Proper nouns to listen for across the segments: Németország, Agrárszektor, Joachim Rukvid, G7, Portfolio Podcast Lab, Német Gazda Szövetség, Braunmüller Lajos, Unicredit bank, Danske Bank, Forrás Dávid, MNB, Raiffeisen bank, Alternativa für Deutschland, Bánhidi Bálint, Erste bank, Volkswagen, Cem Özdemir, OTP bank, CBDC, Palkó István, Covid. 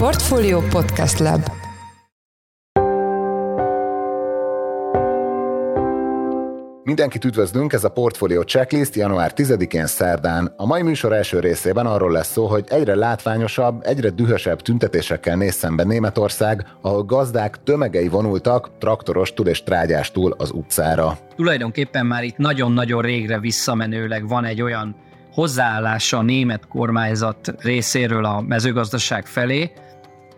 Portfolio Podcast Lab. Mindenkit üdvözlünk, ez a Portfolio Checklist január 10-én szerdán. A mai műsor első részében arról lesz szó, hogy egyre látványosabb, egyre dühösebb tüntetésekkel néz szembe Németország, ahol gazdák tömegei vonultak traktorostul és trágyástul az utcára. Tulajdonképpen már itt nagyon-nagyon régre visszamenőleg van egy olyan hozzáállása a német kormányzat részéről a mezőgazdaság felé,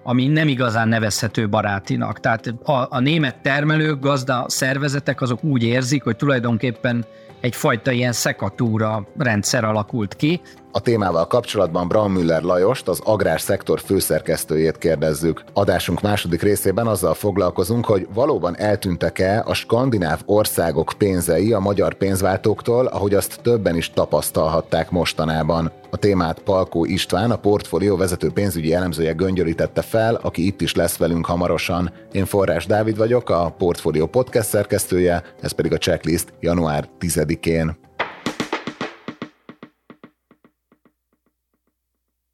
ami nem igazán nevezhető barátinak. Tehát a német termelők, gazda szervezetek azok úgy érzik, hogy tulajdonképpen egyfajta ilyen szekatúra rendszer alakult ki. A témával kapcsolatban Braunmüller Lajost, az Agrárszektor főszerkesztőjét kérdezzük. Adásunk második részében azzal foglalkozunk, hogy valóban eltűntek-e a skandináv országok pénzei a magyar pénzváltóktól, ahogy azt többen is tapasztalhatták mostanában. A témát Palkó István, a Portfolio vezető pénzügyi elemzője göngyölítette fel, aki itt is lesz velünk hamarosan. Én Forrás Dávid vagyok, a Portfolio Podcast szerkesztője, ez pedig a checklist január 10-én.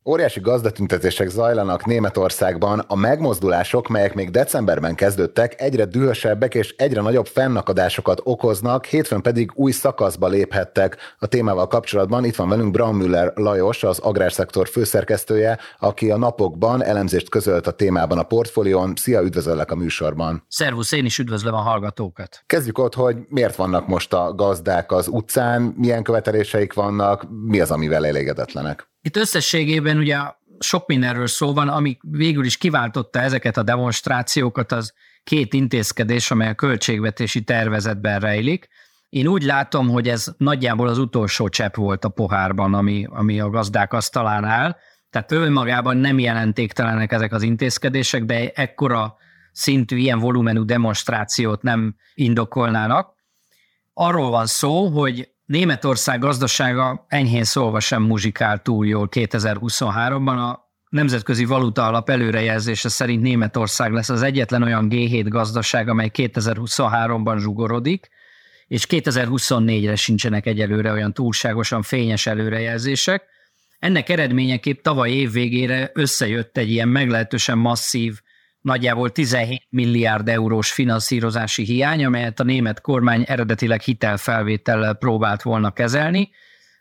Óriási gazdatüntetések zajlanak Németországban, a megmozdulások, melyek még decemberben kezdődtek, egyre dühösebbek és egyre nagyobb fennakadásokat okoznak, hétfőn pedig új szakaszba léphettek. A témával kapcsolatban itt van velünk Braunmüller Lajos, az Agrárszektor főszerkesztője, aki a napokban elemzést közölt a témában a Portfolión. Szia, üdvözöllek a műsorban! Szervusz, én is üdvözlöm a hallgatókat! Kezdjük ott, hogy miért vannak most a gazdák az utcán, milyen követeléseik vannak, mi az, amivel elégedetlenek? Itt összességében ugye sok mindenről szó van, ami végül is kiváltotta ezeket a demonstrációkat, az két intézkedés, amely a költségvetési tervezetben rejlik. Én úgy látom, hogy ez nagyjából az utolsó csepp volt a pohárban, ami a gazdák asztalán áll. Tehát önmagában nem jelentéktelenek ezek az intézkedések, de ekkora szintű, ilyen volumenű demonstrációt nem indokolnának. Arról van szó, hogy Németország gazdasága enyhén szólva sem muzsikál túl jól 2023-ban. A Nemzetközi Valuta Alap előrejelzése szerint Németország lesz az egyetlen olyan G7 gazdaság, amely 2023-ban zsugorodik, és 2024-re sincsenek egyelőre olyan túlságosan fényes előrejelzések. Ennek eredményeképp tavaly év végére összejött egy ilyen meglehetősen masszív, nagyjából 17 milliárd eurós finanszírozási hiány, amelyet a német kormány eredetileg hitelfelvétellel próbált volna kezelni.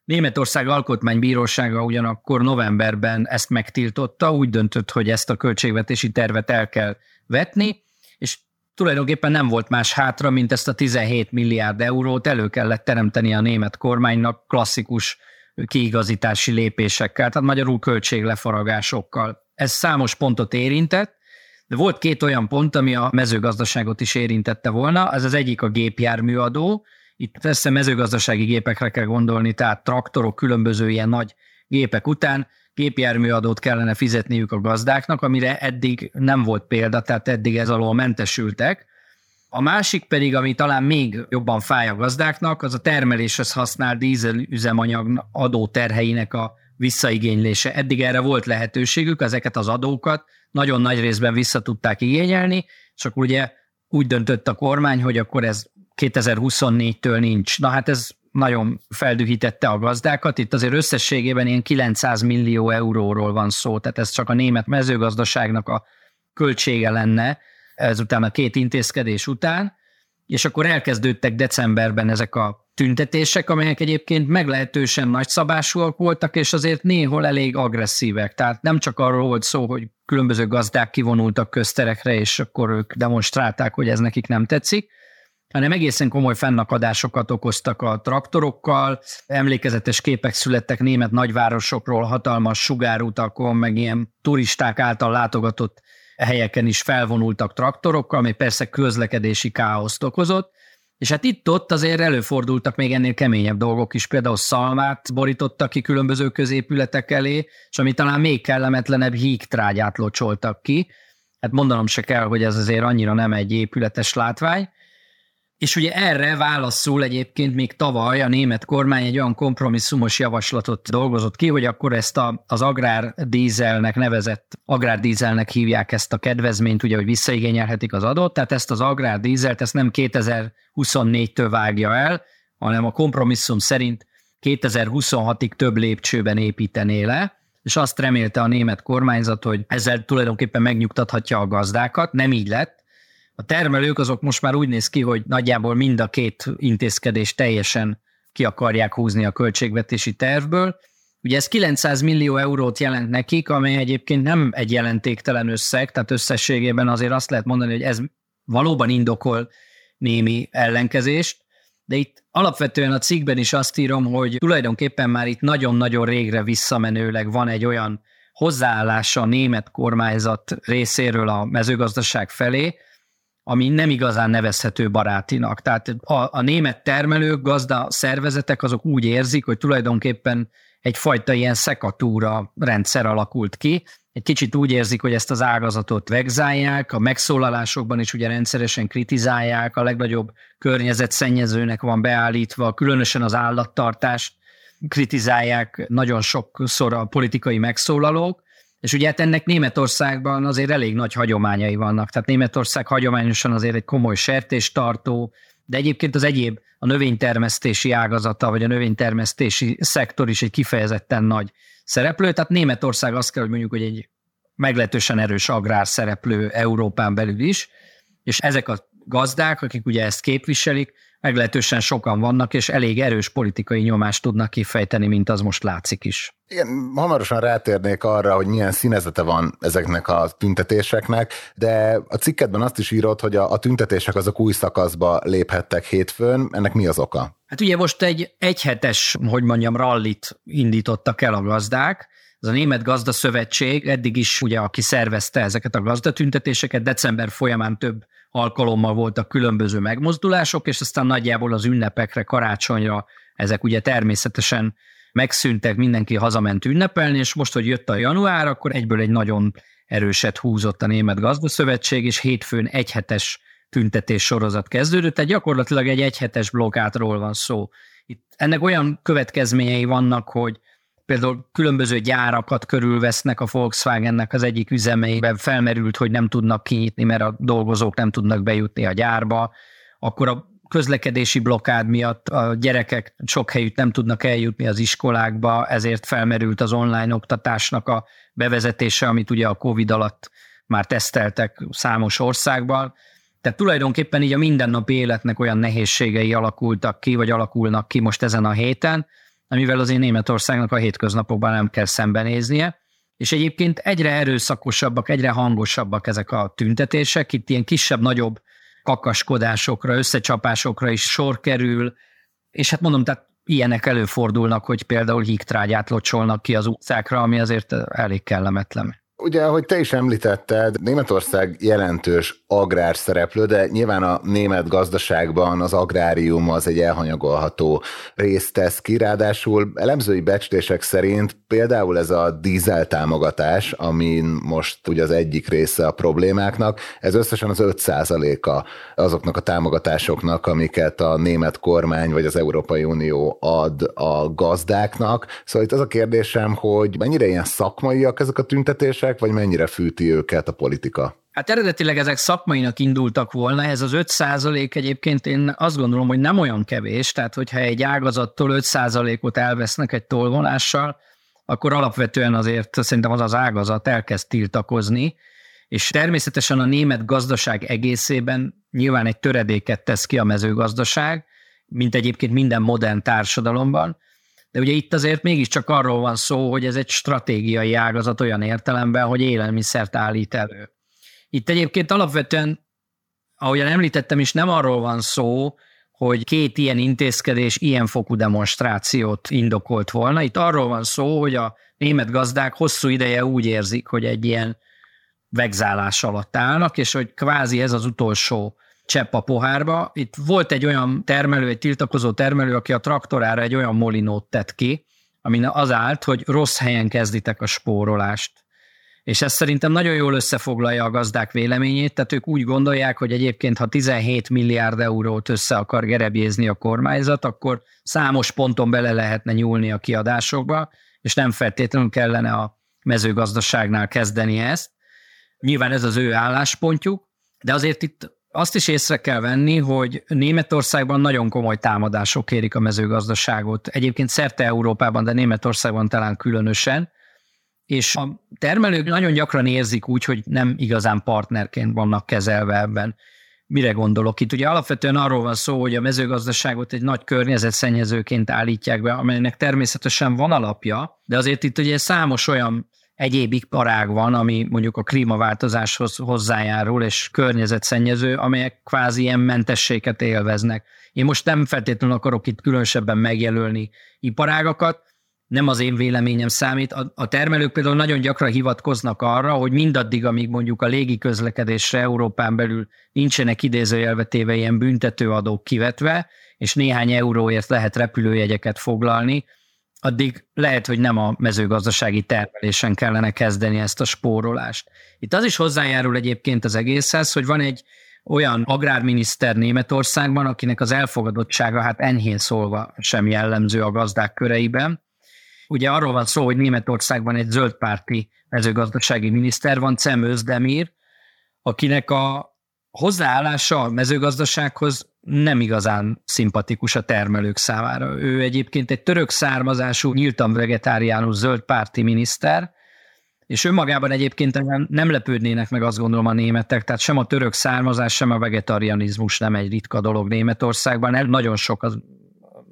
Németország alkotmánybírósága ugyanakkor novemberben ezt megtiltotta, úgy döntött, hogy ezt a költségvetési tervet el kell vetni, és tulajdonképpen nem volt más hátra, mint ezt a 17 milliárd eurót elő kellett teremteni a német kormánynak klasszikus kiigazítási lépésekkel, tehát magyarul költséglefaragásokkal. Ez számos pontot érintett, de volt két olyan pont, ami a mezőgazdaságot is érintette volna, ez az egyik a gépjárműadó, itt persze mezőgazdasági gépekre kell gondolni, tehát traktorok, különböző ilyen nagy gépek után gépjárműadót kellene fizetniük a gazdáknak, amire eddig nem volt példa, tehát eddig ez alól mentesültek. A másik pedig, ami talán még jobban fáj a gazdáknak, az a termeléshez használt dízelüzemanyag adóterheinek a visszaigénylése. Eddig erre volt lehetőségük, ezeket az adókat nagyon nagy részben vissza tudták igényelni, és akkor ugye úgy döntött a kormány, hogy akkor ez 2024-től nincs. Na hát ez nagyon feldühítette a gazdákat, itt azért összességében ilyen 900 millió euróról van szó, tehát ez csak a német mezőgazdaságnak a költsége lenne, ezután a két intézkedés után, és akkor elkezdődtek decemberben ezek a tüntetések, amelyek egyébként meglehetősen nagyszabásúak voltak, és azért néhol elég agresszívek. Tehát nem csak arról volt szó, hogy különböző gazdák kivonultak közterekre, és akkor ők demonstrálták, hogy ez nekik nem tetszik, hanem egészen komoly fennakadásokat okoztak a traktorokkal, emlékezetes képek születtek német nagyvárosokról, hatalmas sugárutakon, meg ilyen turisták által látogatott helyeken is felvonultak traktorokkal, ami persze közlekedési káoszt okozott, és hát itt-ott azért előfordultak még ennél keményebb dolgok is, például szalmát borítottak ki különböző középületek elé, és ami talán még kellemetlenebb, hígtrágyát locsoltak ki. Hát mondanom se kell, hogy ez azért annyira nem egy épületes látvány. És ugye erre válaszul egyébként még tavaly a német kormány egy olyan kompromisszumos javaslatot dolgozott ki, hogy akkor ezt az agrárdízelnek nevezett, agrárdízelnek hívják ezt a kedvezményt, ugye, hogy visszaigényelhetik az adót, tehát ezt az agrárdízelt, ezt nem 2024-től vágja el, hanem a kompromisszum szerint 2026-ig több lépcsőben építené le, és azt remélte a német kormányzat, hogy ezzel tulajdonképpen megnyugtathatja a gazdákat, nem így lett. A termelők azok most már úgy néz ki, hogy nagyjából mind a két intézkedést teljesen ki akarják húzni a költségvetési tervből. Ugye ez 900 millió eurót jelent nekik, amely egyébként nem egy jelentéktelen összeg, tehát összességében azért azt lehet mondani, hogy ez valóban indokol némi ellenkezést, de itt alapvetően a cikkben is azt írom, hogy tulajdonképpen már itt nagyon-nagyon régre visszamenőleg van egy olyan hozzáállása a német kormányzat részéről a mezőgazdaság felé, ami nem igazán nevezhető barátinak. Tehát a német termelők, gazda szervezetek azok úgy érzik, hogy tulajdonképpen egyfajta ilyen szekatúra rendszer alakult ki. Egy kicsit úgy érzik, hogy ezt az ágazatot vegzálják, a megszólalásokban is ugye rendszeresen kritizálják, a legnagyobb környezetszennyezőnek van beállítva, különösen az állattartást kritizálják nagyon sokszor a politikai megszólalók, és ugye hát ennek Németországban azért elég nagy hagyományai vannak. Tehát Németország hagyományosan azért egy komoly sertéstartó, de egyébként az egyéb a növénytermesztési ágazata, vagy a növénytermesztési szektor is egy kifejezetten nagy szereplő. Tehát Németország azt kell, hogy mondjuk, hogy egy meglehetősen erős agrárszereplő Európán belül is, és ezek a gazdák, akik ugye ezt képviselik, meglehetősen sokan vannak, és elég erős politikai nyomást tudnak kifejteni, mint az most látszik is. Igen, hamarosan rátérnék arra, hogy milyen színezete van ezeknek a tüntetéseknek, de a cikkedben azt is írod, hogy a tüntetések azok új szakaszba léphettek hétfőn. Ennek mi az oka? Hát ugye most egy egyhetes, rallit indítottak el a gazdák. Ez a Német Gazda Szövetség eddig is, ugye, aki szervezte ezeket a gazdatüntetéseket, december folyamán több alkalommal voltak különböző megmozdulások, és aztán nagyjából az ünnepekre, karácsonyra ezek ugye természetesen megszűntek, mindenki hazament ünnepelni, és most, hogy jött a január, akkor egyből egy nagyon erőset húzott a Német Gazda Szövetség, és hétfőn egyhetes tüntetés sorozat kezdődött, tehát gyakorlatilag egy egyhetes blokkádról van szó. Itt ennek olyan következményei vannak, hogy például különböző gyárakat körülvesznek, a Volkswagennek az egyik üzemeiben felmerült, hogy nem tudnak kinyitni, mert a dolgozók nem tudnak bejutni a gyárba. Akkor a közlekedési blokkád miatt a gyerekek sok helyütt nem tudnak eljutni az iskolákba, ezért felmerült az online oktatásnak a bevezetése, amit ugye a Covid alatt már teszteltek számos országban. Tehát tulajdonképpen így a mindennapi életnek olyan nehézségei alakultak ki, vagy alakulnak ki most ezen a héten, amivel azért Németországnak a hétköznapokban nem kell szembenéznie, és egyébként egyre erőszakosabbak, egyre hangosabbak ezek a tüntetések, itt ilyen kisebb-nagyobb kakaskodásokra, összecsapásokra is sor kerül, és hát mondom, tehát ilyenek előfordulnak, hogy például hígtrágyát locsolnak ki az utcákra, ami azért elég kellemetlen. Ugye, ahogy te is említetted, Németország jelentős agrárszereplő, de nyilván a német gazdaságban az agrárium az egy elhanyagolható részt tesz ki, ráadásul elemzői becslések szerint például ez a dízeltámogatás, amin most ugye az egyik része a problémáknak, ez összesen az 5%-a azoknak a támogatásoknak, amiket a német kormány vagy az Európai Unió ad a gazdáknak. Szóval itt az a kérdésem, hogy mennyire ilyen szakmaiak ezek a tüntetések, vagy mennyire fűti őket a politika? Hát eredetileg ezek szakmainak indultak volna, ez az 5% egyébként én azt gondolom, hogy nem olyan kevés, tehát hogyha egy ágazattól 5%-ot elvesznek egy tolvonással, akkor alapvetően azért szerintem az az ágazat elkezd tiltakozni, és természetesen a német gazdaság egészében nyilván egy töredéket tesz ki a mezőgazdaság, mint egyébként minden modern társadalomban. De ugye itt azért mégiscsak arról van szó, hogy ez egy stratégiai ágazat olyan értelemben, hogy élelmiszert állít elő. Itt egyébként alapvetően, ahogyan említettem is, nem arról van szó, hogy két ilyen intézkedés ilyen fokú demonstrációt indokolt volna. Itt arról van szó, hogy a német gazdák hosszú ideje úgy érzik, hogy egy ilyen vegzálás alatt állnak, és hogy kvázi ez az utolsó csepp a pohárba. Itt volt egy olyan termelő, egy tiltakozó termelő, aki a traktorára egy olyan molinót tett ki, amin az állt, hogy rossz helyen kezditek a spórolást. És ez szerintem nagyon jól összefoglalja a gazdák véleményét, tehát ők úgy gondolják, hogy egyébként ha 17 milliárd eurót össze akar gerebjézni a kormányzat, akkor számos ponton bele lehetne nyúlni a kiadásokba, és nem feltétlenül kellene a mezőgazdaságnál kezdeni ezt. Nyilván ez az ő álláspontjuk, de azért itt azt is észre kell venni, hogy Németországban nagyon komoly támadások érik a mezőgazdaságot. Egyébként szerte Európában, de Németországban talán különösen. És a termelők nagyon gyakran érzik úgy, hogy nem igazán partnerként vannak kezelve ebben. Mire gondolok itt? Ugye alapvetően arról van szó, hogy a mezőgazdaságot egy nagy környezetszennyezőként állítják be, amelynek természetesen van alapja, de azért itt ugye számos olyan egyéb iparág van, ami mondjuk a klímaváltozáshoz hozzájárul, és környezetszennyező, amelyek kvázi ilyen mentességet élveznek. Én most nem feltétlenül akarok itt különösebben megjelölni iparágakat, nem az én véleményem számít. A termelők például nagyon gyakran hivatkoznak arra, hogy mindaddig, amíg mondjuk a légiközlekedésre Európán belül nincsenek idézőjelvetéve ilyen büntetőadók kivetve, és néhány euróért lehet repülőjegyeket foglalni, addig lehet, hogy nem a mezőgazdasági termelésen kellene kezdeni ezt a spórolást. Itt az is hozzájárul egyébként az egészhez, hogy van egy olyan agrárminiszter Németországban, akinek az elfogadottsága, hát enyhén szólva sem jellemző a gazdák köreiben. Ugye arról van szó, hogy Németországban egy zöldpárti mezőgazdasági miniszter van, Cem Özdemir, akinek a hozzáállása a mezőgazdasághoz nem igazán szimpatikus a termelők számára. Ő egyébként egy török származású, nyíltan vegetáriánus zöldpárti miniszter, és önmagában egyébként nem lepődnének meg, azt gondolom, a németek, tehát sem a török származás, sem a vegetarianizmus nem egy ritka dolog Németországban, nagyon sok az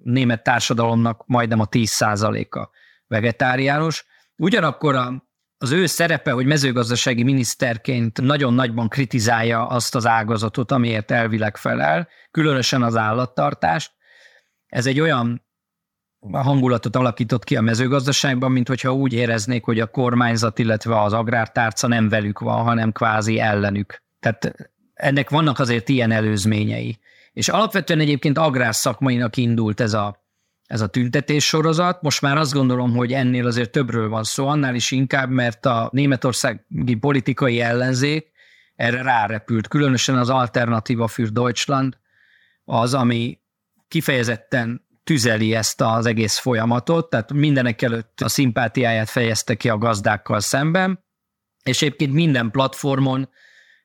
német társadalomnak majdnem a 10%-a vegetáriánus. Ugyanakkor az ő szerepe, hogy mezőgazdasági miniszterként nagyon nagyban kritizálja azt az ágazatot, amiért elvileg felel, különösen az állattartást. Ez egy olyan hangulatot alakított ki a mezőgazdaságban, mint hogyha úgy éreznék, hogy a kormányzat, illetve az agrártárca nem velük van, hanem kvázi ellenük. Tehát ennek vannak azért ilyen előzményei. És alapvetően egyébként agrárszakmainak indult ez a tüntetés sorozat. Most már azt gondolom, hogy ennél azért többről van szó, annál is inkább, mert a németországi politikai ellenzék erre rárepült. Különösen az Alternativa für Deutschland az, ami kifejezetten tüzeli ezt az egész folyamatot, tehát mindenek előtt a szimpátiáját fejezte ki a gazdákkal szemben, és egyébként minden platformon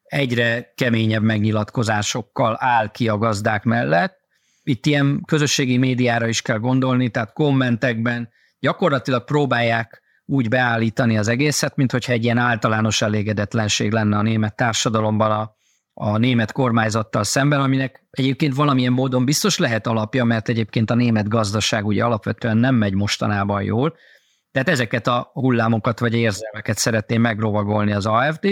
egyre keményebb megnyilatkozásokkal áll ki a gazdák mellett. Itt ilyen közösségi médiára is kell gondolni, tehát kommentekben gyakorlatilag próbálják úgy beállítani az egészet, minthogyha egy ilyen általános elégedetlenség lenne a német társadalomban a német kormányzattal szemben, aminek egyébként valamilyen módon biztos lehet alapja, mert egyébként a német gazdaság ugye alapvetően nem megy mostanában jól. Tehát ezeket a hullámokat vagy érzelmeket szeretné megrovagolni az AfD,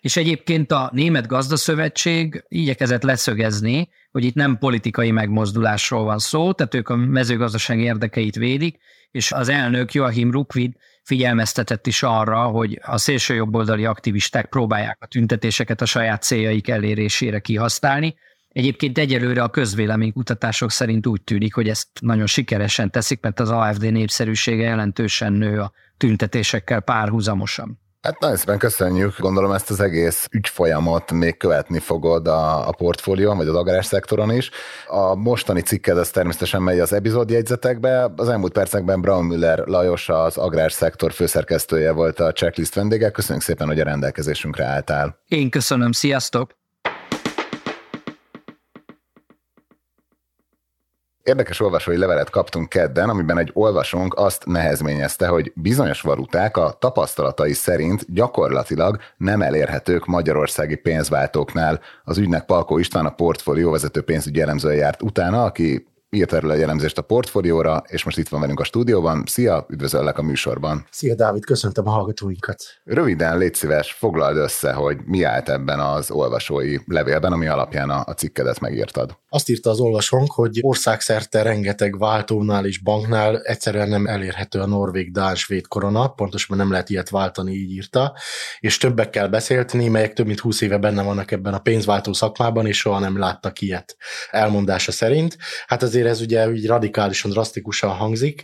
és egyébként a Német Gazda Szövetség igyekezett leszögezni, hogy itt nem politikai megmozdulásról van szó, tehát ők a mezőgazdaság érdekeit védik, és az elnök Joachim Rukvid figyelmeztetett is arra, hogy a szélsőjobboldali aktivisták próbálják a tüntetéseket a saját céljaik elérésére kihasználni. Egyébként egyelőre a közvéleménykutatások szerint úgy tűnik, hogy ezt nagyon sikeresen teszik, mert az AfD népszerűsége jelentősen nő a tüntetésekkel párhuzamosan. Hát nagyon szépen köszönjük, gondolom ezt az egész ügyfolyamat még követni fogod a portfólión, vagy az agrárszektoron is. A mostani cikked az természetesen megy az epizódjegyzetekbe, az elmúlt percekben Braunmüller Lajos, az agrárszektor főszerkesztője volt a Checklist vendége. Köszönjük szépen, hogy a rendelkezésünkre álltál. Én köszönöm, sziasztok! Érdekes olvasói levelet kaptunk kedden, amiben egy olvasónk azt nehezményezte, hogy bizonyos valuták a tapasztalatai szerint gyakorlatilag nem elérhetők magyarországi pénzváltóknál. Az ügynek Palkó István, a Portfolio vezető pénzügyi elemzője járt utána, aki írt erről a jellemzést a Portfolióra, és most itt van velünk a stúdióban. Szia, üdvözöllek a műsorban. Szia Dávid, köszöntöm a hallgatóinkat. Röviden, légy szíves, foglald össze, hogy mi állt ebben az olvasói levélben, ami alapján a cikkedet megírtad. Azt írta az olvasónk, hogy országszerte rengeteg váltónál és banknál egyszerűen nem elérhető a norvég, dán, svéd korona, pontosan nem lehet ilyet váltani, így írta, és többekkel beszélt, melyek több mint 20 éve benne vannak ebben a pénzváltó szakmában, és soha nem láttak ilyet, elmondása szerint. Hát azért ez ugye így radikálisan, drasztikusan hangzik,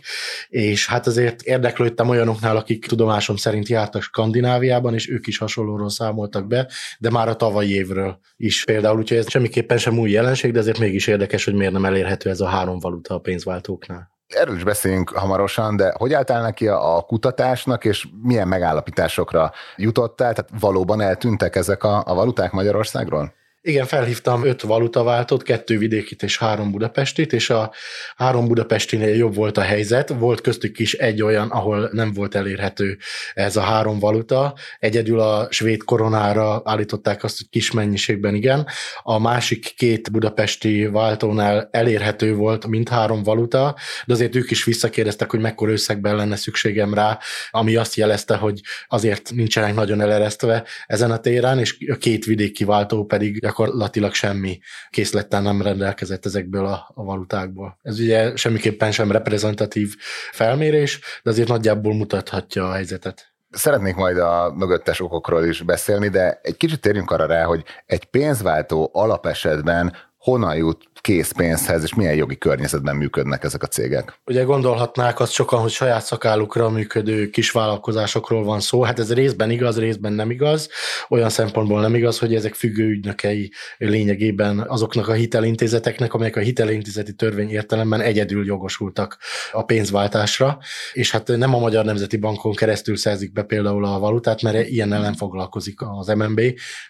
és hát azért érdeklődtem olyanoknál, akik tudomásom szerint jártak Skandináviában, és ők is hasonlóról számoltak be, de már a tavalyi évről is például, úgyhogy ez semmiképpen sem új jelenség, de azért mégis érdekes, hogy miért nem elérhető ez a három valuta a pénzváltóknál. Erről is beszélünk hamarosan, de hogy álltál neki a kutatásnak, és milyen megállapításokra jutottál? Tehát valóban eltűntek ezek a valuták Magyarországról? Igen, felhívtam 5 valutaváltót, 2 vidékit és 3 budapestit, és a 3 budapestinél jobb volt a helyzet, volt köztük is egy olyan, ahol nem volt elérhető ez a 3 valuta, egyedül a svéd koronára állították azt, hogy kis mennyiségben igen, a másik 2 budapesti váltónál elérhető volt mind 3 valuta, de azért ők is visszakérdeztek, hogy mekkora összegben lenne szükségem rá, ami azt jelezte, hogy azért nincsenek nagyon eleresztve ezen a téren, és a 2 vidéki váltó pedig gyakorlatilag semmi készlettel nem rendelkezett ezekből a valutákból. Ez ugye semmiképpen sem reprezentatív felmérés, de azért nagyjából mutathatja a helyzetet. Szeretnék majd a mögöttes okokról is beszélni, de egy kicsit térjünk arra rá, hogy egy pénzváltó alapesetben honnan jut készpénzhez, és milyen jogi környezetben működnek ezek a cégek? Ugye gondolhatnák azt sokan, hogy saját szakállukra működő kisvállalkozásokról van szó. Hát ez részben igaz, részben nem igaz. Olyan szempontból nem igaz, hogy ezek függő ügynökei lényegében azoknak a hitelintézeteknek, amelyek a hitelintézeti törvény értelemben egyedül jogosultak a pénzváltásra. És hát nem a Magyar Nemzeti Bankon keresztül szerzik be például a valutát, mert ilyennel nem foglalkozik az MNB,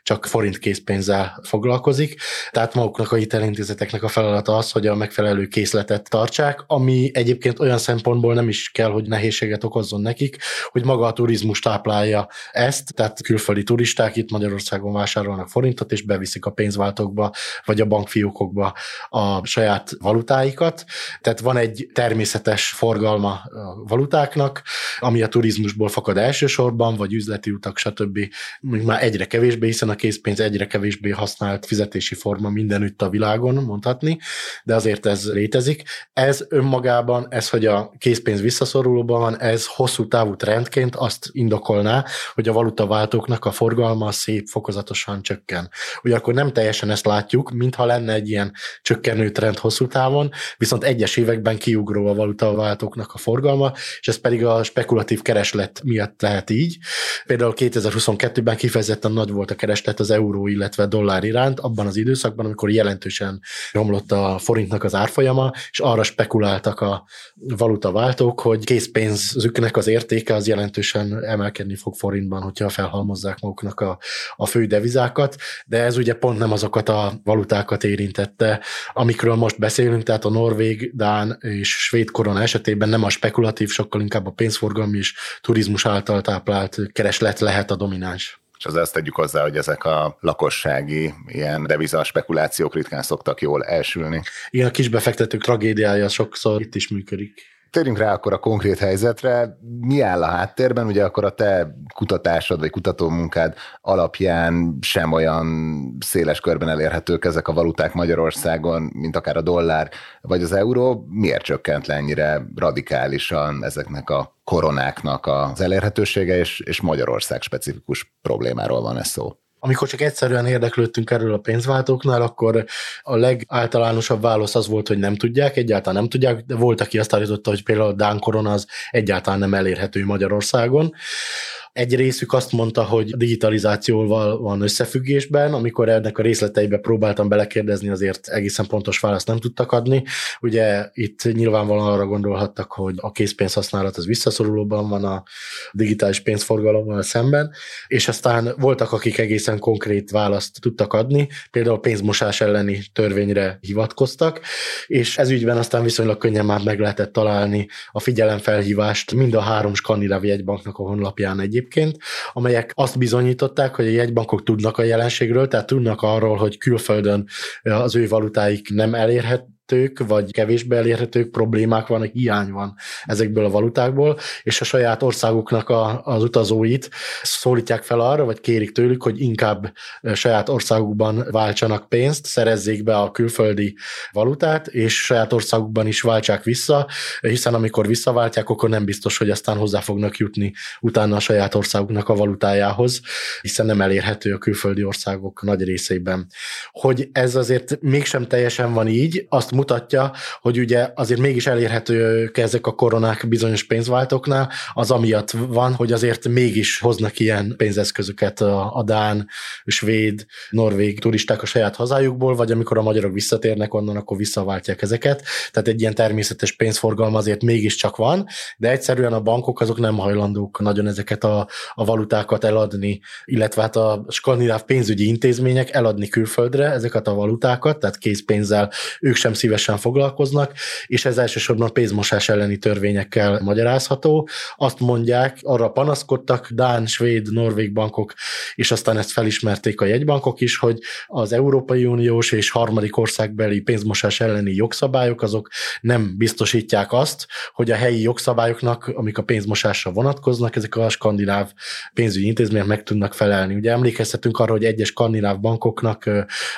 csak forint készpénzzel foglalkozik. Tehát maguknak a hitelintézeteknek a feladata az, hogy a megfelelő készletet tartsák, ami egyébként olyan szempontból nem is kell, hogy nehézséget okozzon nekik, hogy maga a turizmus táplálja ezt, tehát külföldi turisták itt Magyarországon vásárolnak forintot, és beviszik a pénzváltókba, vagy a bankfiókokba a saját valutáikat. Tehát van egy természetes forgalma a valutáknak, ami a turizmusból fakad elsősorban, vagy üzleti utak, stb. Már egyre kevésbé, hiszen a készpénz egyre kevésbé használt fizetési forma mindenütt a világon, mondhatni, de azért ez létezik. Ez önmagában, ez, hogy a készpénz visszaszorulóban van, ez hosszú távú trendként azt indokolná, hogy a valutaváltóknak a forgalma szép fokozatosan csökken. Ugyanakkor nem teljesen ezt látjuk, mintha lenne egy ilyen csökkenő trend hosszú távon, viszont egyes években kiugró a valutaváltóknak a forgalma, és ez pedig a spekulatív kereslet miatt lehet így. Például 2022-ben kifejezetten nagy volt a kereslet az euró, illetve dollár iránt, abban az időszakban, amikor jelentősen romlott a forintnak az árfolyama, és arra spekuláltak a valutaváltók, hogy készpénzüknek az értéke az jelentősen emelkedni fog forintban, hogyha felhalmozzák maguknak a fő devizákat, de ez ugye pont nem azokat a valutákat érintette, amikről most beszélünk, tehát a norvég, dán és svéd korona esetében nem a spekulatív, sokkal inkább a pénzforgalmi és turizmus által táplált kereslet lehet a domináns. És az azt tegyük hozzá, hogy ezek a lakossági ilyen deviza spekulációk ritkán szoktak jól elsülni. Igen, a kisbefektetők tragédiája sokszor itt is működik. Térjünk rá akkor a konkrét helyzetre. Mi áll a háttérben? Ugye akkor a te kutatásod vagy kutatómunkád alapján sem olyan széles körben elérhetők ezek a valuták Magyarországon, mint akár a dollár vagy az euró. Miért csökkent le ennyire radikálisan ezeknek a koronáknak az elérhetősége, és Magyarország specifikus problémáról van ez szó? Amikor csak egyszerűen érdeklődtünk erről a pénzváltóknál, akkor a legáltalánosabb válasz az volt, hogy nem tudják, egyáltalán nem tudják, de volt, aki azt állította, hogy például a dán korona az egyáltalán nem elérhető Magyarországon. Egy részük azt mondta, hogy digitalizációval van összefüggésben, amikor ennek a részleteibe próbáltam belekérdezni, azért egészen pontos választ nem tudtak adni. Ugye itt nyilvánvalóan arra gondolhattak, hogy a készpénzhasználat az visszaszorulóban van a digitális pénzforgalommal szemben, és aztán voltak, akik egészen konkrét választ tudtak adni, például a pénzmosás elleni törvényre hivatkoztak, és ez ügyben aztán viszonylag könnyen már meg lehetett találni a figyelemfelhívást mind a 3 skandináv jegybanknak a honlapján egyébként, amelyek azt bizonyították, hogy a jegybankok tudnak a jelenségről, tehát tudnak arról, hogy külföldön az ő valutáik nem elérhetők, vagy kevésbé elérhetők, problémák vannak, hiány van ezekből a valutákból, és a saját országuknak az utazóit szólítják fel arra, vagy kérik tőlük, hogy inkább saját országukban váltsanak pénzt, szerezzék be a külföldi valutát, és saját országukban is váltsák vissza, hiszen amikor visszaváltják, akkor nem biztos, hogy aztán hozzá fognak jutni utána a saját országuknak a valutájához, hiszen nem elérhető a külföldi országok nagy részében. Hogy ez azért mégsem teljesen van így, azt mutatja, hogy ugye azért mégis elérhetők ezek a koronák bizonyos pénzváltóknál, az amiatt van, hogy azért mégis hoznak ilyen pénzeszközöket a dán, svéd, norvég turisták a saját hazájukból, vagy amikor a magyarok visszatérnek onnan, akkor visszaváltják ezeket. Tehát egy ilyen természetes pénzforgalma azért mégiscsak van, de egyszerűen a bankok azok nem hajlandók nagyon ezeket a valutákat eladni, illetve hát a skandináv pénzügyi intézmények eladni külföldre ezeket a valutákat, tehát készpénzzel ők sem szívesen foglalkoznak, és ez elsősorban pénzmosás elleni törvényekkel magyarázható. Azt mondják, arra panaszkodtak dán, svéd, norvég bankok, és aztán ezt felismerték a jegybankok is, hogy az Európai Uniós és harmadik országbeli pénzmosás elleni jogszabályok azok nem biztosítják azt, hogy a helyi jogszabályoknak, amik a pénzmosásra vonatkoznak, ezek a skandináv pénzügyi intézmények meg tudnak felelni. Ugye emlékezhetünk arra, hogy egyes skandináv bankoknak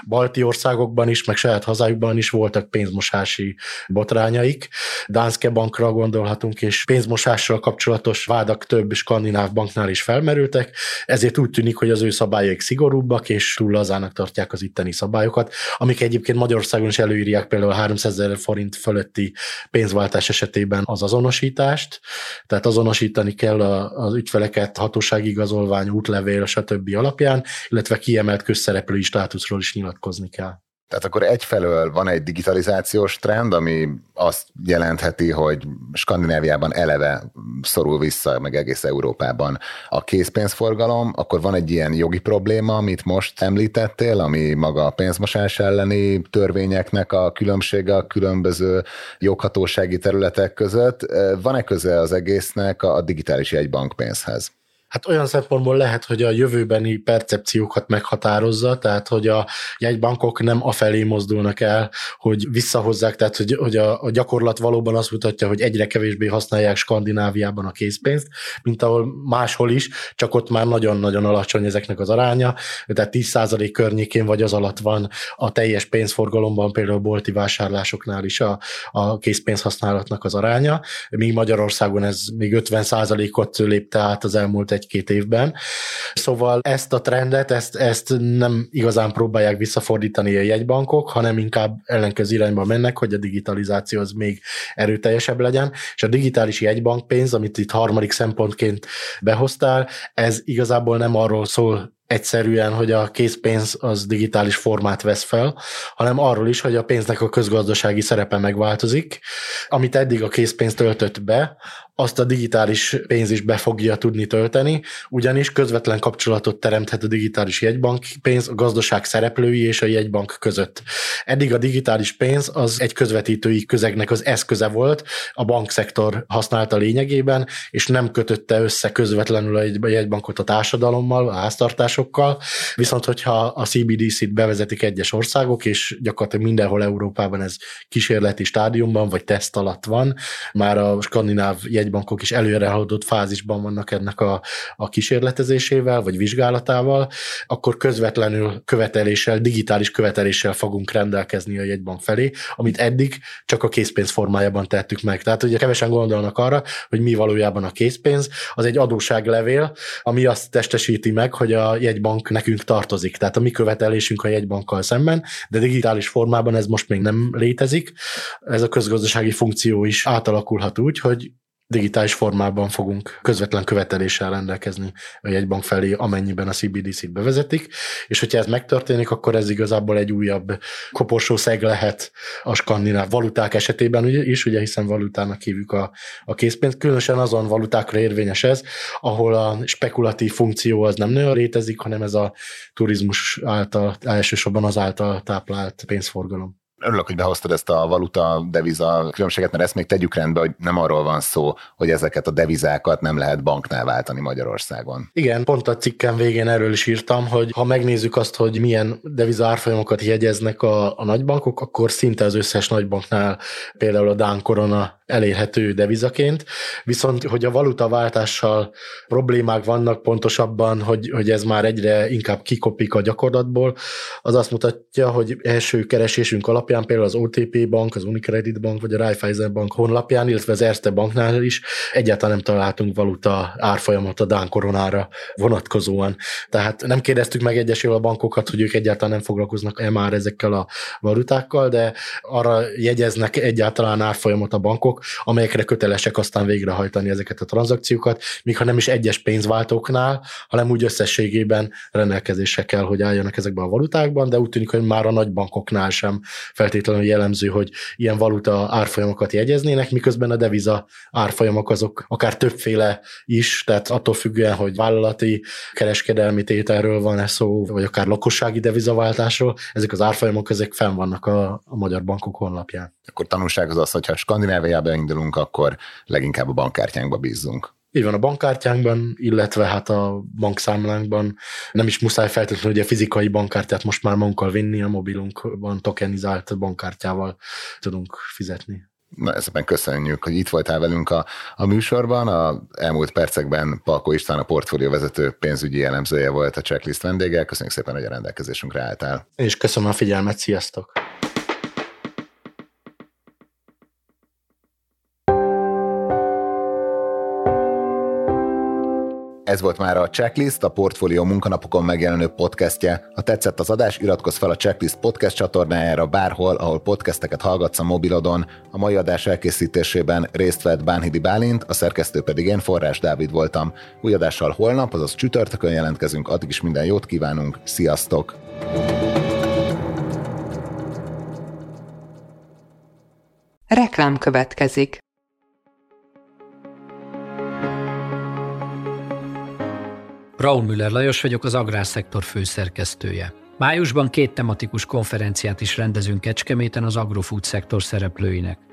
balti országokban is, meg saját hazájukban is voltak pénzmosási botrányaik. Danske Bankra gondolhatunk, és pénzmosással kapcsolatos vádak több skandináv banknál is felmerültek, ezért úgy tűnik, hogy az ő szabályaik szigorúbbak, és túl lazának tartják az itteni szabályokat, amik egyébként Magyarországon is előírják például 300 000 forint fölötti pénzváltás esetében az azonosítást, tehát azonosítani kell az ügyfeleket hatóságigazolvány, útlevél, stb. Alapján, illetve kiemelt közszereplői státuszról is nyilatkozni kell. Tehát akkor egyfelől van egy digitalizációs trend, ami azt jelentheti, hogy Skandináviában eleve szorul vissza, meg egész Európában a készpénzforgalom, akkor van egy ilyen jogi probléma, amit most említettél, ami maga a pénzmosás elleni törvényeknek a különbsége a különböző joghatósági területek között. Van-e köze az egésznek a digitális jegybankpénzhez? Hát olyan szempontból lehet, hogy a jövőbeni percepciókat meghatározza, tehát hogy a jegybankok nem afelé mozdulnak el, hogy visszahozzák, tehát hogy a gyakorlat valóban azt mutatja, hogy egyre kevésbé használják Skandináviában a készpénzt, mint ahol máshol is, csak ott már nagyon-nagyon alacsony ezeknek az aránya, tehát 10% környékén vagy az alatt van a teljes pénzforgalomban, például bolti vásárlásoknál is a készpénz használatnak az aránya, míg Magyarországon ez még 50%-ot lépte át az elmúlt egy-két évben. Szóval ezt a trendet, ezt nem igazán próbálják visszafordítani a jegybankok, hanem inkább ellenkező irányba mennek, hogy a digitalizáció az még erőteljesebb legyen, és a digitális jegybankpénz, amit itt harmadik szempontként behoztál, ez igazából nem arról szól egyszerűen, hogy a készpénz az digitális formát vesz fel, hanem arról is, hogy a pénznek a közgazdasági szerepe megváltozik. Amit eddig a készpénz töltött be, azt a digitális pénz is be fogja tudni tölteni, ugyanis közvetlen kapcsolatot teremthet a digitális jegybank pénz a gazdaság szereplői és a jegybank között. Eddig a digitális pénz az egy közvetítői közegnek az eszköze volt, a bankszektor használta lényegében, és nem kötötte össze közvetlenül a jegybankot a társadalommal, a háztartásokkal, viszont hogyha a CBDC-t bevezetik egyes országok, és gyakorlatilag mindenhol Európában ez kísérleti stádiumban, vagy teszt alatt van, már a skandináv jegybankok is előrehaladott fázisban vannak ennek a kísérletezésével, vagy vizsgálatával, akkor közvetlenül követeléssel, digitális követeléssel fogunk rendelkezni a jegybank felé, amit eddig csak a készpénz formájában tettük meg. Tehát ugye kevesen gondolnak arra, hogy mi valójában a készpénz, az egy adósságlevél, ami azt testesíti meg, hogy a jegybank nekünk tartozik. Tehát a mi követelésünk a jegybankkal szemben, de digitális formában ez most még nem létezik. Ez a közgazdasági funkció is átalakulhat úgy, hogy digitális formában fogunk közvetlen követeléssel rendelkezni a jegybank felé, amennyiben a CBDC-t bevezetik, és hogyha ez megtörténik, akkor ez igazából egy újabb koporsószeg lehet a skandináv valuták esetében is, ugye, hiszen valutának hívjuk a készpénzt, különösen azon valutákra érvényes ez, ahol a spekulatív funkció az nem nagyon létezik, hanem ez a turizmus által, elsősorban az által táplált pénzforgalom. Örülök, hogy behoztad ezt a valuta-deviza különbséget, mert ezt még tegyük rendbe, hogy nem arról van szó, hogy ezeket a devizákat nem lehet banknál váltani Magyarországon. Igen, pont a cikkem végén erről is írtam, hogy ha megnézzük azt, hogy milyen deviza árfolyamokat jegyeznek a nagybankok, akkor szinte az összes nagybanknál, például a dán korona elérhető devizaként, viszont hogy a valutaváltással problémák vannak, pontosabban, hogy ez már egyre inkább kikopik a gyakorlatból, az azt mutatja, hogy első keresésünk alapján például az OTP bank, az Unicredit bank vagy a Raiffeisen bank honlapján, illetve az Erste banknál is egyáltalán nem találtunk valuta árfolyamot a dán koronára vonatkozóan. Tehát nem kérdeztük meg egyesével a bankokat, hogy ők egyáltalán nem foglalkoznak már ezekkel a valutákkal, de arra jegyeznek egyáltalán árfolyamot a bankok, amelyekre kötelesek aztán végrehajtani ezeket a tranzakciókat, míg ha nem is egyes pénzváltóknál, hanem úgy összességében rendelkezésre kell, hogy álljanak ezekben a valutákban, de úgy tűnik, hogy már a nagybankoknál sem feltétlenül jellemző, hogy ilyen valuta árfolyamokat jegyeznének, miközben a deviza árfolyamok azok akár többféle is, tehát attól függően, hogy vállalati kereskedelmi tételről van szó, vagy akár lakossági devizaváltásról, ezek az árfolyamok ezek fenn vannak a magyar bankok honlapján. Akkor tanulság az, hogyha Skandináviába indulunk, akkor leginkább a bankkártyánkba bízzunk. Így van, a bankkártyánkban, illetve hát a bankszámlánkban. Nem is muszáj feltétlenül, hogy a fizikai bankkártyát most már magunkkal vinni, a mobilunkban tokenizált bankkártyával tudunk fizetni. Na, szépen köszönjük, hogy itt voltál velünk a műsorban. Az elmúlt percekben Palkó István, a Portfolio vezető pénzügyi elemzője volt a Checklist vendége. Köszönjük szépen, hogy a rendelkezésünkre álltál. És köszönöm a figyelmet, sziasztok! Ez volt már a Checklist, a Portfolio munkanapokon megjelenő podcastje. Ha tetszett az adás, iratkozz fel a Checklist podcast csatornájára bárhol, ahol podcasteket hallgatsz a mobilodon. A mai adás elkészítésében részt vett Bánhidi Bálint, a szerkesztő pedig én, Forrás Dávid voltam. Új adással holnap, azaz csütörtökön jelentkezünk, addig is minden jót kívánunk, sziasztok! Reklám következik. Braunmüller Lajos vagyok, az Agrárszektor főszerkesztője. Májusban 2 tematikus konferenciát is rendezünk Kecskeméten az AgroFood szektor szereplőinek.